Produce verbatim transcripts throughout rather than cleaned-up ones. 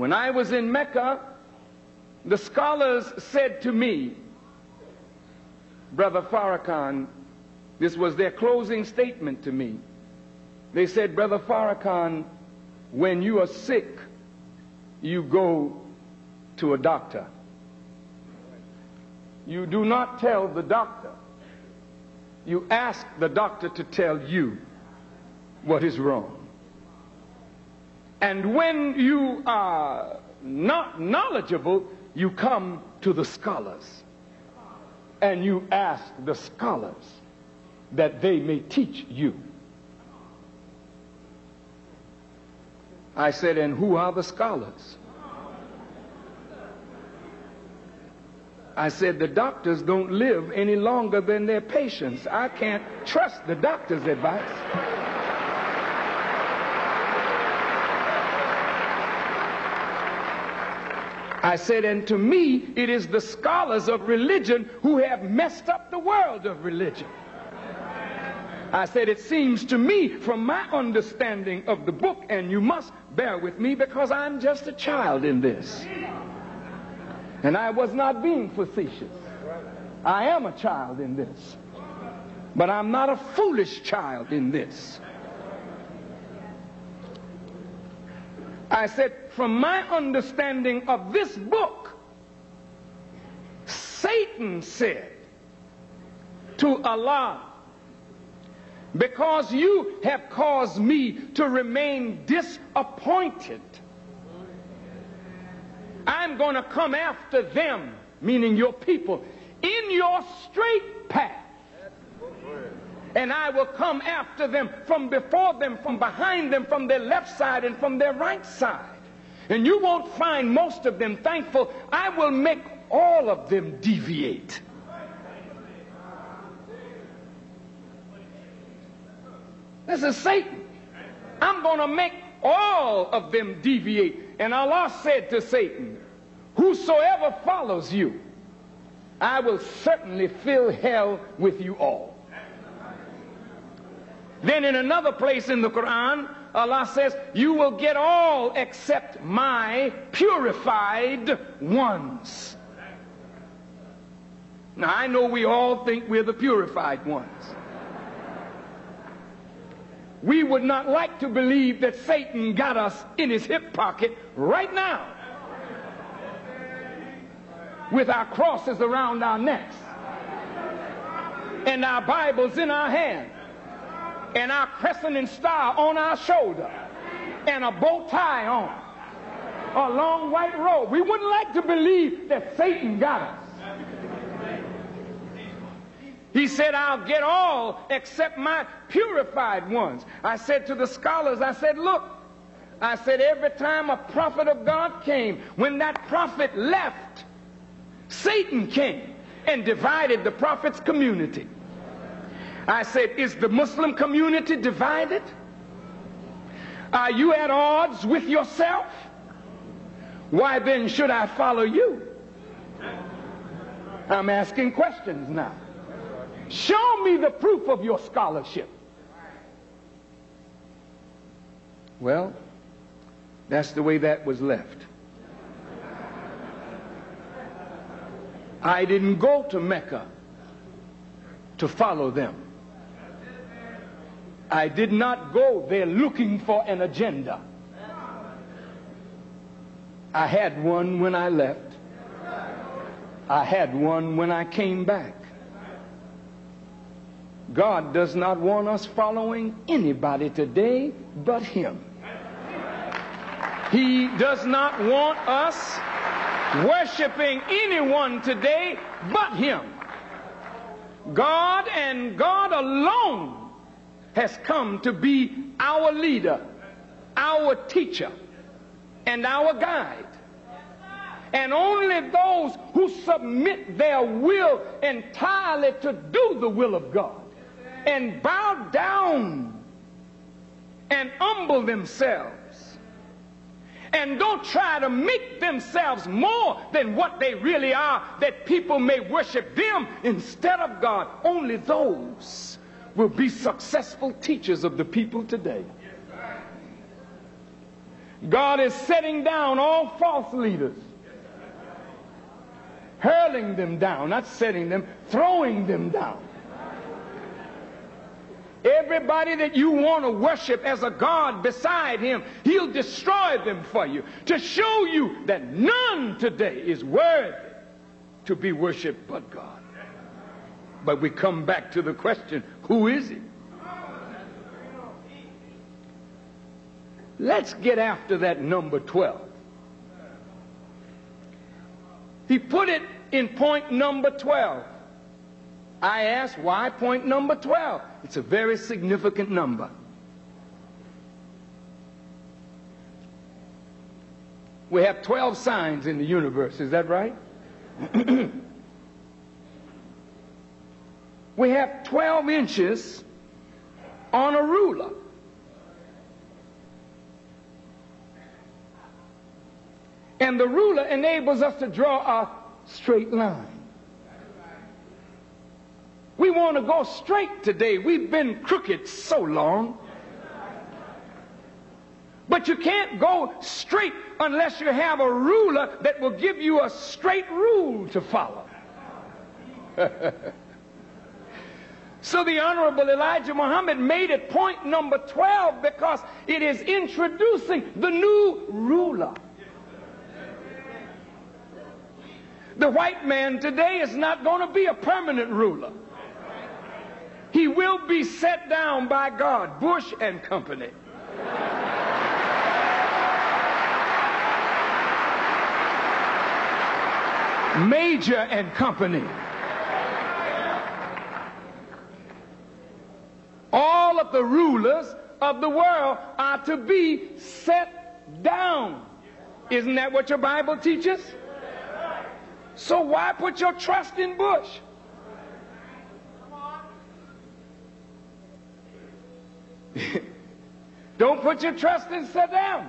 When I was in Mecca, the scholars said to me, Brother Farrakhan, this was their closing statement to me. They said, Brother Farrakhan, when you are sick, you go to a doctor. You do not tell the doctor. You ask the doctor to tell you what is wrong. And when you are not knowledgeable, you come to the scholars and you ask the scholars that they may teach you. I said, and who are the scholars? I said, the doctors don't live any longer than their patients. I can't trust the doctor's advice. I said, and to me, it is the scholars of religion who have messed up the world of religion. I said, it seems to me, from my understanding of the book, and you must bear with me because I'm just a child in this. And I was not being facetious. I am a child in this. But I'm not a foolish child in this. I said, from my understanding of this book, Satan said to Allah, because you have caused me to remain disappointed, I'm going to come after them, meaning your people, in your straight path. And I will come after them from before them, from behind them, from their left side and from their right side. And you won't find most of them thankful. I will make all of them deviate. This is Satan. I'm going to make all of them deviate. And Allah said to Satan, whosoever follows you, I will certainly fill hell with you all. Then in another place in the Quran, Allah says, you will get all except my purified ones. Now I know we all think we're the purified ones. We would not like to believe that Satan got us in his hip pocket right now with our crosses around our necks and our Bibles in our hand and our crescent and star on our shoulder and a bow tie on, a long white robe. We wouldn't like to believe that Satan got us. He said, I'll get all except my purified ones. I said to the scholars, I said, look, I said, every time a prophet of God came, when that prophet left, Satan came and divided the prophet's community. I said, is the Muslim community divided? Are you at odds with yourself? Why then should I follow you? I'm asking questions now. Show me the proof of your scholarship. Well, that's the way that was left. I didn't go to Mecca to follow them. I did not go there looking for an agenda. I had one when I left. I had one when I came back. God does not want us following anybody today but Him. He does not want us worshiping anyone today but Him. God and God alone has come to be our leader, our teacher, and our guide. And only those who submit their will entirely to do the will of God and bow down and humble themselves and don't try to make themselves more than what they really are, that people may worship them instead of God. Only those will be successful teachers of the people today. God is setting down all false leaders, hurling them down, not setting them, throwing them down. Everybody that you want to worship as a god beside him, he'll destroy them for you, to show you that none today is worthy to be worshiped but God. But we come back to the question, who is he? Let's get after that number twelve. He put it in point number twelve. I asked, why point number twelve? It's a very significant number. We have twelve signs in the universe, is that right? We have twelve inches on a ruler. And the ruler enables us to draw a straight line. We want to go straight today. We've been crooked so long. But you can't go straight unless you have a ruler that will give you a straight rule to follow. So the Honorable Elijah Muhammad made it point number twelve because it is introducing the new ruler. The white man today is not going to be a permanent ruler. He will be set down by God, Bush and company. Major and company. All of the rulers of the world are to be set down. Isn't that what your Bible teaches? So why put your trust in Bush? Don't put your trust in Saddam.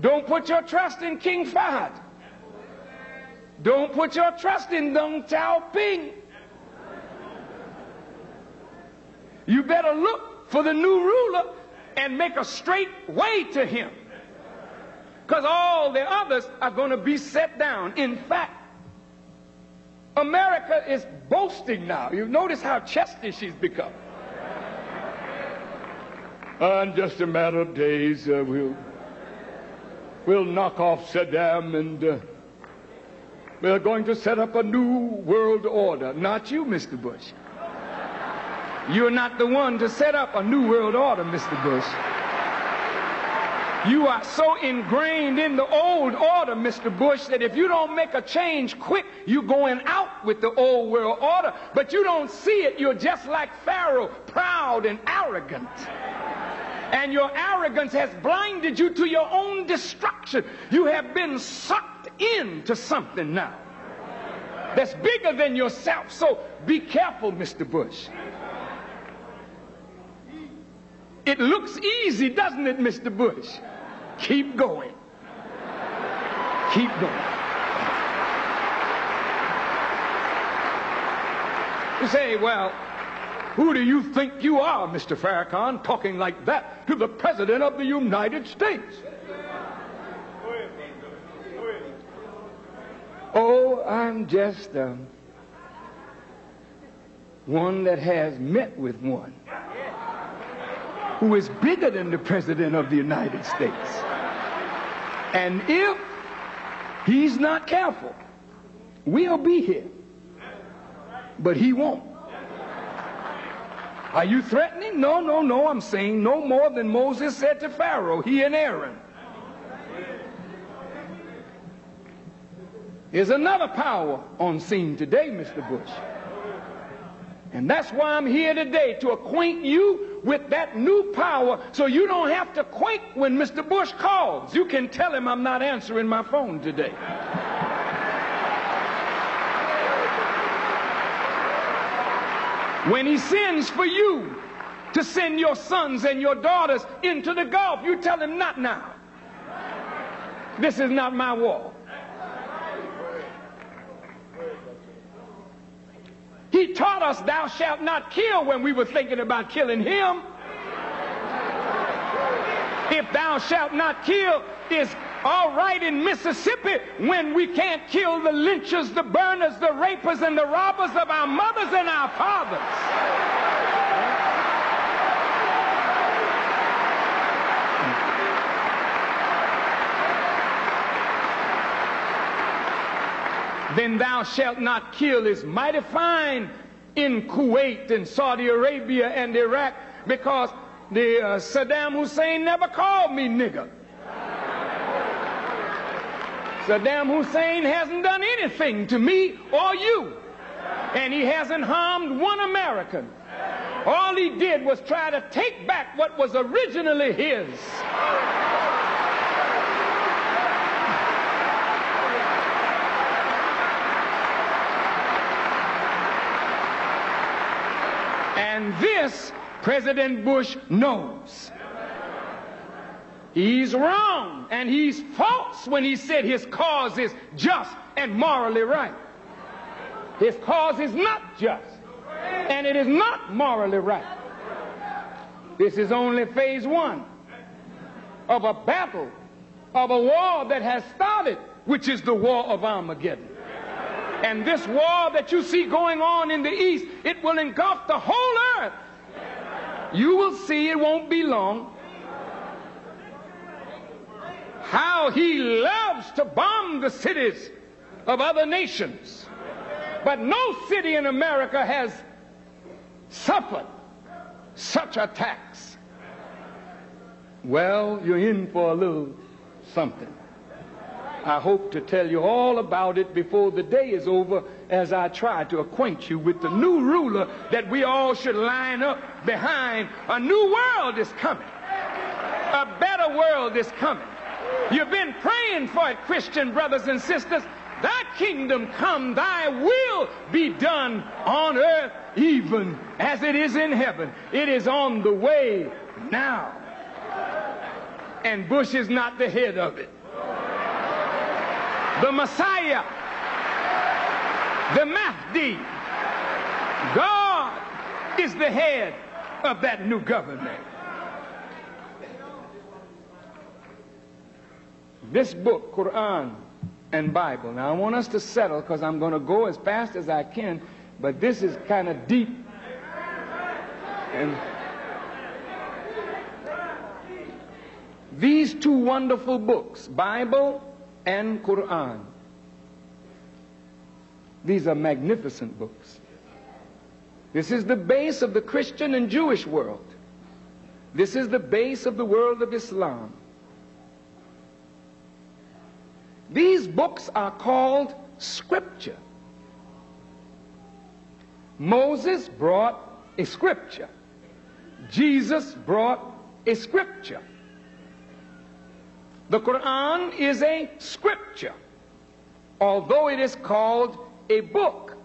Don't put your trust in King Fahd. Don't put your trust in Deng Xiaoping. You better look for the new ruler and make a straight way to him. Because all the others are going to be set down. In fact, America is boasting now. You've noticed how chesty she's become. Uh, in just a matter of days, uh, we'll, we'll knock off Saddam, and uh, we're going to set up a new world order. Not you, Mister Bush. You're not the one to set up a new world order, Mister Bush. You are so ingrained in the old order, Mister Bush, that if you don't make a change quick, you're going out with the old world order. But you don't see it. You're just like Pharaoh, proud and arrogant. And your arrogance has blinded you to your own destruction. You have been sucked into something now that's bigger than yourself. So be careful, Mister Bush. It looks easy, doesn't it, Mister Bush? Keep going. Keep going. You say, well, who do you think you are, Mister Farrakhan, talking like that to the President of the United States? Oh, I'm just um, one that has met with one who is bigger than the President of the United States. And if he's not careful, we'll be here. But he won't. Are you threatening? No, no, no, I'm saying no more than Moses said to Pharaoh, he and Aaron. There's another power on scene today, Mister Bush. And that's why I'm here today, to acquaint you with that new power, so you don't have to quake when Mister Bush calls. You can tell him I'm not answering my phone today. When he sends for you to send your sons and your daughters into the Gulf, you tell him, not now. This is not my war. He taught us thou shalt not kill when we were thinking about killing him. If thou shalt not kill is all right in Mississippi when we can't kill the lynchers, the burners, the rapers, and the robbers of our mothers and our fathers. Then thou shalt not kill is mighty fine in Kuwait and Saudi Arabia and Iraq, because the uh, Saddam Hussein never called me nigger. Saddam Hussein hasn't done anything to me or you, and he hasn't harmed one American. All he did was try to take back what was originally his. And this President Bush knows. He's wrong, and he's false when he said his cause is just and morally right. His cause is not just, and it is not morally right. This is only phase one of a battle, of a war that has started, which is the war of Armageddon. And this war that you see going on in the East, it will engulf the whole earth. You will see it won't be long. How he loves to bomb the cities of other nations. But no city in America has suffered such attacks. Well, you're in for a little something. I hope to tell you all about it before the day is over, as I try to acquaint you with the new ruler that we all should line up behind. A new world is coming. A better world is coming. You've been praying for it, Christian brothers and sisters. Thy kingdom come, thy will be done on earth, even as it is in heaven. It is on the way now. And Bush is not the head of it. The Messiah, the Mahdi, God is the head of that new government. This book, Quran and Bible. Now I want us to settle, because I'm going to go as fast as I can, but this is kind of deep. And these two wonderful books, Bible and Quran. These are magnificent books. This is the base of the Christian and Jewish world. This is the base of the world of Islam. These books are called scripture. Moses brought a scripture. Jesus brought a scripture. The Quran is a scripture, although it is called a book.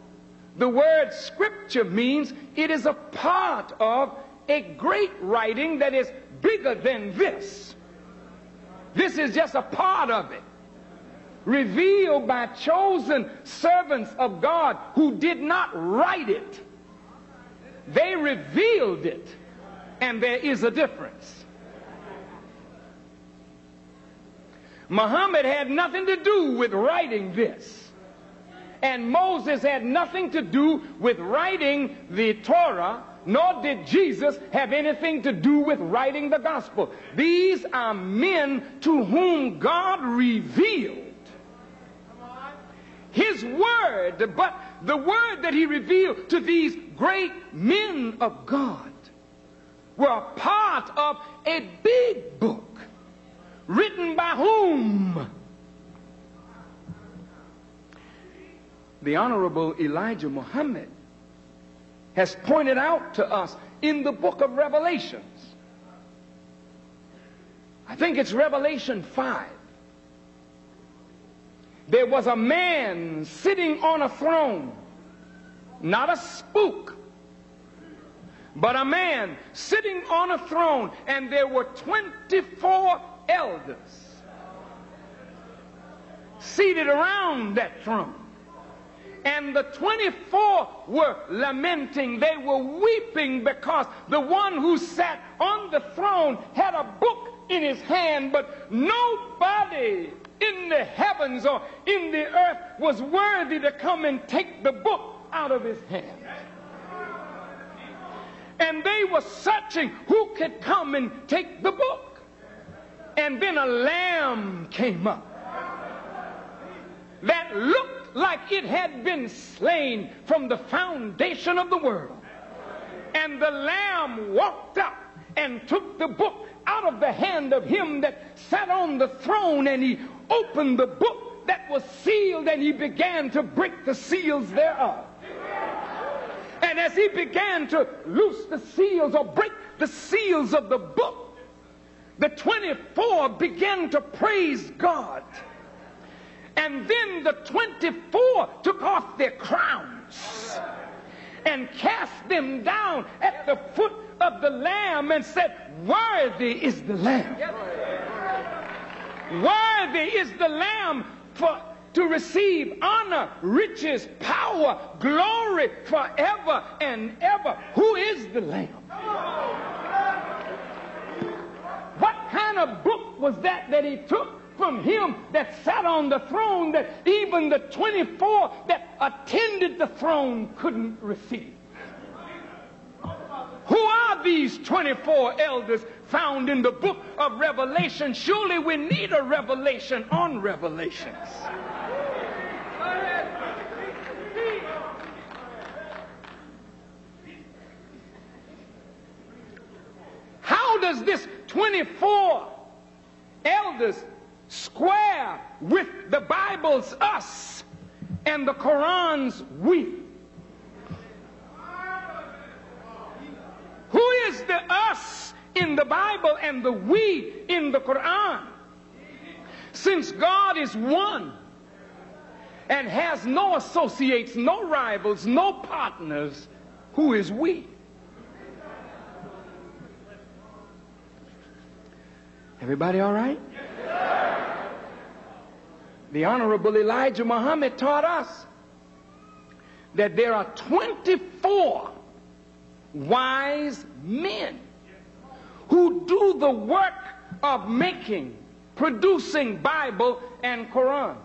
The word scripture means it is a part of a great writing that is bigger than this. This is just a part of it, revealed by chosen servants of God who did not write it. They revealed it, and there is a difference. Muhammad had nothing to do with writing this. And Moses had nothing to do with writing the Torah, nor did Jesus have anything to do with writing the Gospel. These are men to whom God revealed His Word, but the Word that He revealed to these great men of God were part of a big book. Written by whom? The Honorable Elijah Muhammad has pointed out to us in the book of Revelations. I think it's Revelation five. There was a man sitting on a throne, not a spook, but a man sitting on a throne, and there were twenty-four elders seated around that throne, and the twenty-four were lamenting. They were weeping because the one who sat on the throne had a book in his hand, but nobody in the heavens or in the earth was worthy to come and take the book out of his hand. And they were searching who could come and take the book. And then a lamb came up that looked like it had been slain from the foundation of the world. And the lamb walked up and took the book out of the hand of him that sat on the throne, and he opened the book that was sealed, and he began to break the seals thereof. And as he began to loose the seals or break the seals of the book, the twenty-four began to praise God. And then the twenty-four took off their crowns and cast them down at the foot of the Lamb and said, "Worthy is the Lamb. Worthy is the Lamb for to receive honor, riches, power, glory forever and ever. Who is the Lamb?" What kind of book was that that he took from him that sat on the throne that even the twenty-four that attended the throne couldn't receive? Who are these twenty-four elders found in the book of Revelation? Surely we need a revelation on revelations. How does this twenty-four elders square with the Bible's us and the Quran's we? Who is the us in the Bible and the we in the Quran? Since God is one and has no associates, no rivals, no partners, who is we? Everybody all right? The Honorable Elijah Muhammad taught us that there are twenty-four wise men who do the work of making, producing Bible and Quran.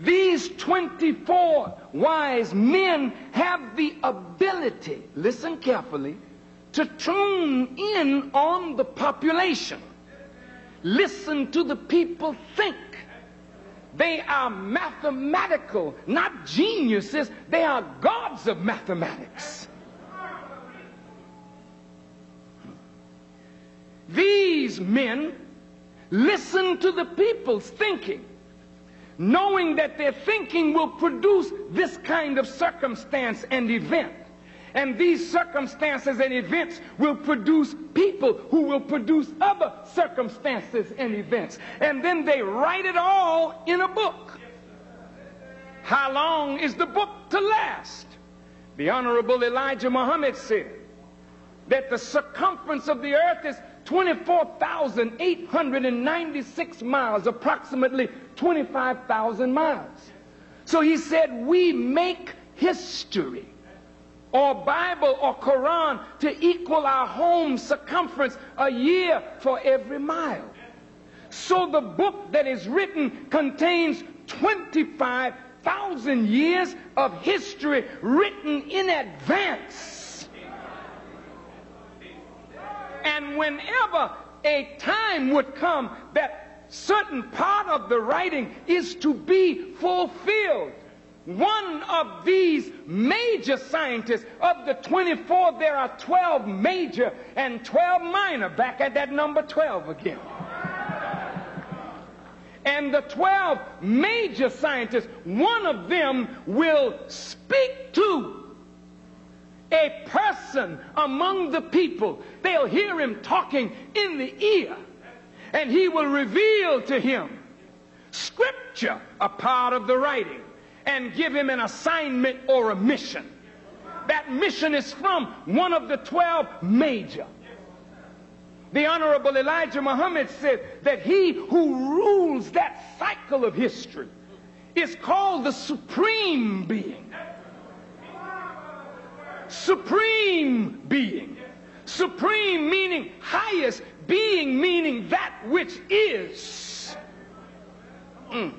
These twenty-four wise men have the ability, listen carefully, to tune in on the population. Listen to the people think. They are mathematical, not geniuses. They are gods of mathematics. These men listen to the people's thinking, knowing that their thinking will produce this kind of circumstance and event. And these circumstances and events will produce people who will produce other circumstances and events. And then they write it all in a book. How long is the book to last? The Honorable Elijah Muhammad said that the circumference of the earth is twenty-four thousand eight hundred ninety-six miles, approximately twenty-five thousand miles. So he said, we make history, or Bible or Quran, to equal our home circumference a year for every mile. So the book that is written contains twenty-five thousand years of history written in advance. And whenever a time would come that certain part of the writing is to be fulfilled, one of these major scientists, of the twenty-four, there are twelve major and twelve minor, back at that number twelve again. And the twelve major scientists, one of them will speak to a person among the people. They'll hear him talking in the ear, and he will reveal to him scripture, a part of the writing, and give him an assignment or a mission. That mission is from one of the twelve major. The Honorable Elijah Muhammad said that he who rules that cycle of history is called the Supreme Being. Supreme Being. Supreme meaning highest, Being meaning that which is. Mm.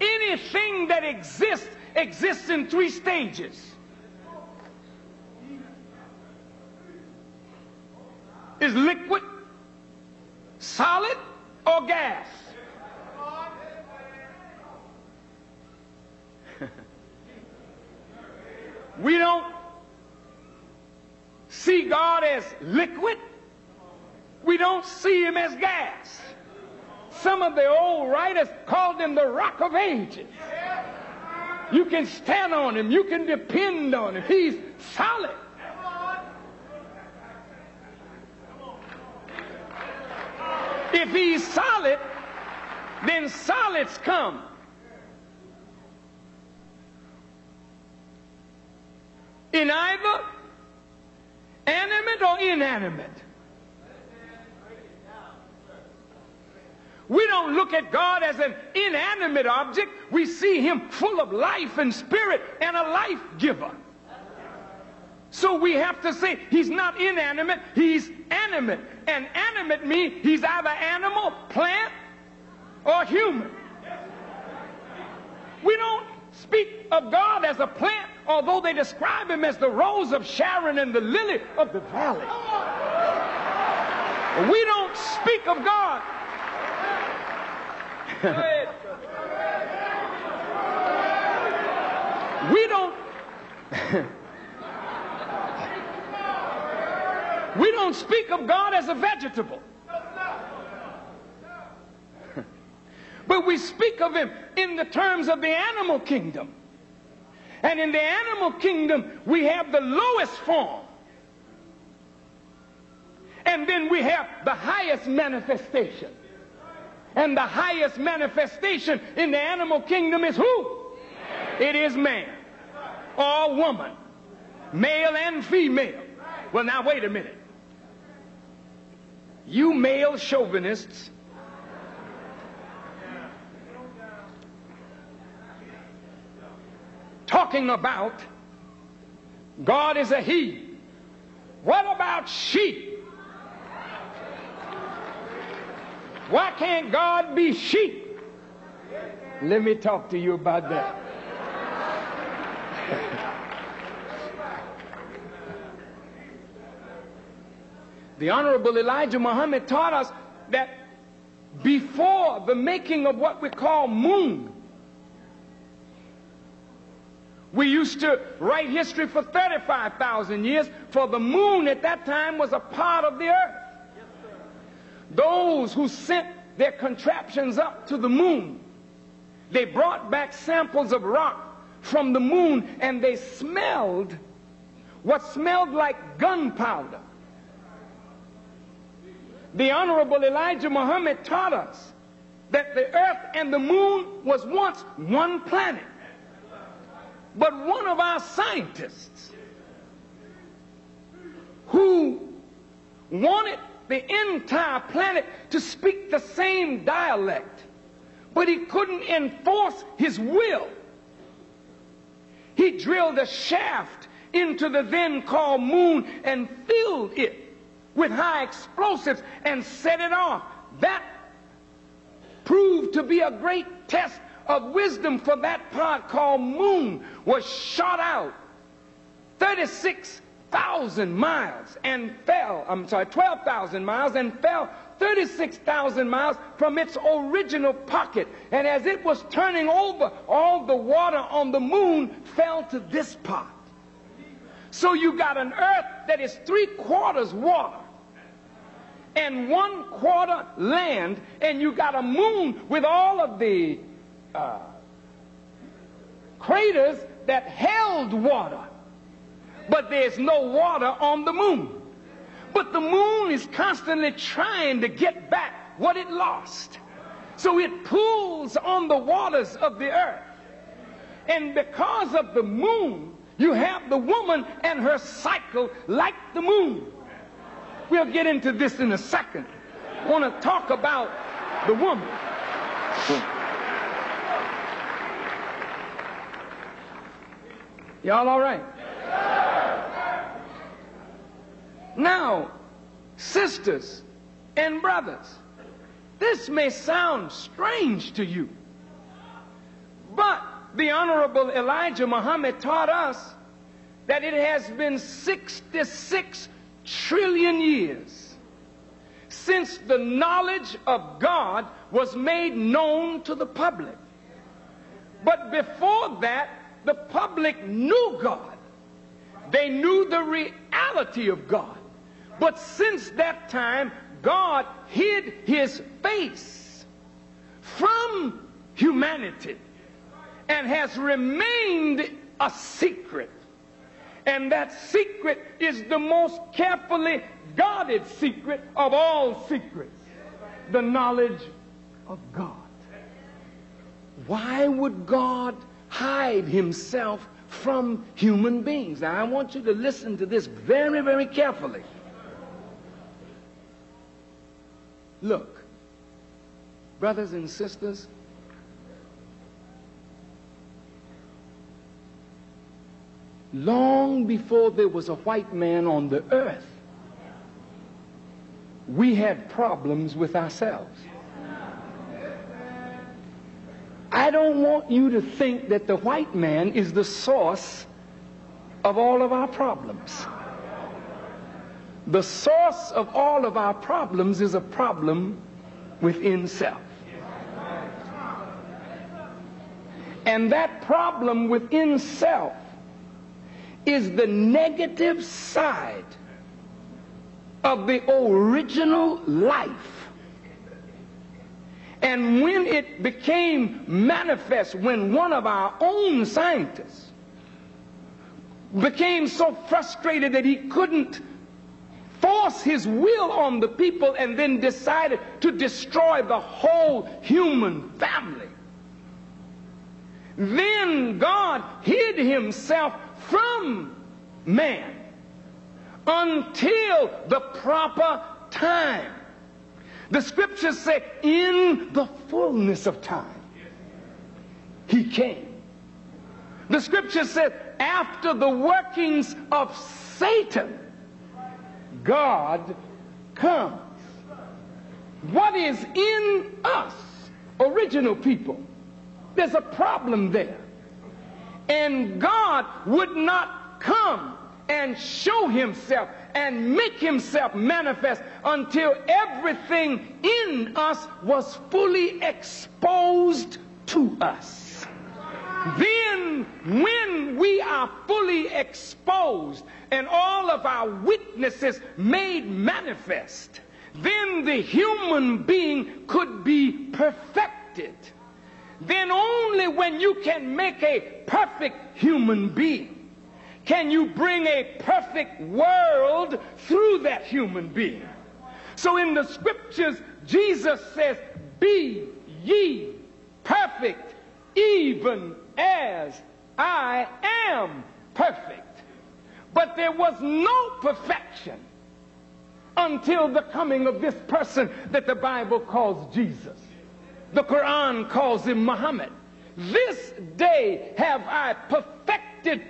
Anything that exists, exists in three stages. Is liquid, solid, or gas? We don't see God as liquid. We don't see him as gas. Some of the old writers called him the Rock of Ages. You can stand on him. You can depend on him. He's solid. If he's solid, then solids come. In either animate or inanimate. We don't look at God as an inanimate object. We see him full of life and spirit and a life giver. So we have to say he's not inanimate, he's animate. And animate means he's either animal, plant, or human. We don't speak of God as a plant, although they describe him as the rose of Sharon and the lily of the valley. We don't speak of God. We don't we don't speak of God as a vegetable, but we speak of him in the terms of the animal kingdom. And in the animal kingdom we have the lowest form, and then we have the highest manifestation. And the highest manifestation in the animal kingdom is who? It is man or woman, male and female. Well, now, wait a minute. You male chauvinists, talking about God is a he. What about she? Why can't God be she? Let me talk to you about that. The Honorable Elijah Muhammad taught us that before the making of what we call moon, we used to write history for thirty-five thousand years, for the moon at that time was a part of the earth. Those who sent their contraptions up to the moon, they brought back samples of rock from the moon, and they smelled what smelled like gunpowder. The Honorable Elijah Muhammad taught us that the earth and the moon was once one planet. But one of our scientists who wanted the entire planet to speak the same dialect, but he couldn't enforce his will, he drilled a shaft into the then called moon and filled it with high explosives and set it off. That proved to be a great test of wisdom, for that part called moon was shot out thirty-six thousand miles and fell, I'm sorry, twelve thousand miles and fell thirty-six thousand miles from its original pocket. And as it was turning over, all the water on the moon fell to this part. So you got an earth that is three quarters water and one quarter land, and you got a moon with all of the uh, craters that held water. But there's no water on the moon. But the moon is constantly trying to get back what it lost. So it pulls on the waters of the earth. And because of the moon, you have the woman and her cycle like the moon. We'll get into this in a second. I want to talk about the woman. Y'all all right? Now, sisters and brothers, this may sound strange to you, but the Honorable Elijah Muhammad taught us that it has been sixty-six trillion years since the knowledge of God was made known to the public. But before that, the public knew God. They knew the reality of God. But since that time, God hid his face from humanity and has remained a secret. And that secret is the most carefully guarded secret of all secrets, the knowledge of God. Why would God hide himself from human beings? Now, I want you to listen to this very, very carefully. Look, brothers and sisters, long before there was a white man on the earth, we had problems with ourselves. I don't want you to think that the white man is the source of all of our problems. The source of all of our problems is a problem within self. And that problem within self is the negative side of the original life. And when it became manifest, when one of our own scientists became so frustrated that he couldn't force his will on the people and then decided to destroy the whole human family, then God hid himself from man until the proper time. The scriptures say, in the fullness of time, he came. The scriptures said, after the workings of Satan, God comes. What is in us, original people? There's a problem there. And God would not come and show himself and make himself manifest until everything in us was fully exposed to us. Then, when we are fully exposed and all of our weaknesses made manifest, then the human being could be perfected. Then only when you can make a perfect human being can you bring a perfect world through that human being. So in the scriptures, Jesus says, be ye perfect, even as I am perfect. But there was no perfection until the coming of this person that the Bible calls Jesus. The Quran calls him Muhammad. This day have I perfected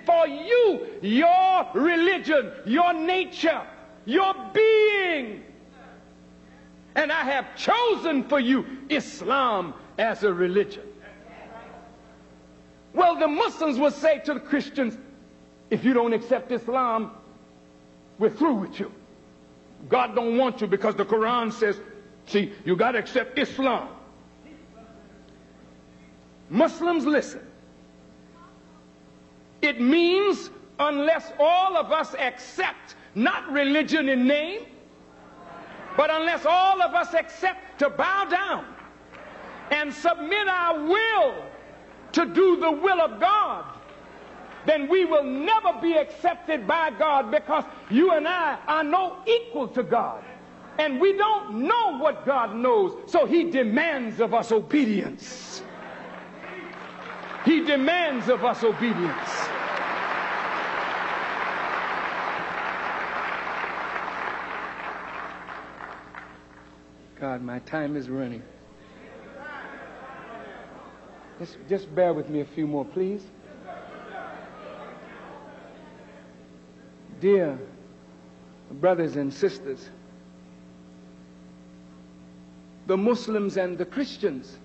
for you your religion, your nature, your being. And I have chosen for you Islam as a religion. Well, the Muslims will say to the Christians, if you don't accept Islam, we're through with you. God don't want you because the Quran says, see, you got to accept Islam. Muslims, listen. It means unless all of us accept, not religion in name, but unless all of us accept to bow down and submit our will to do the will of God, then we will never be accepted by God, because you and I are no equal to God. And we don't know what God knows, so he demands of us obedience. He demands of us obedience. God, my time is running. Just, just bear with me a few more, please. Dear brothers and sisters, the Muslims and the Christians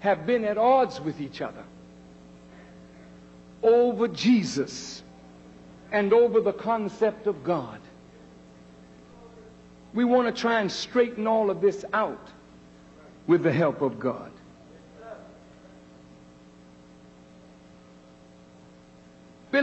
have been at odds with each other over Jesus and over the concept of God. We want to try and straighten all of this out with the help of God.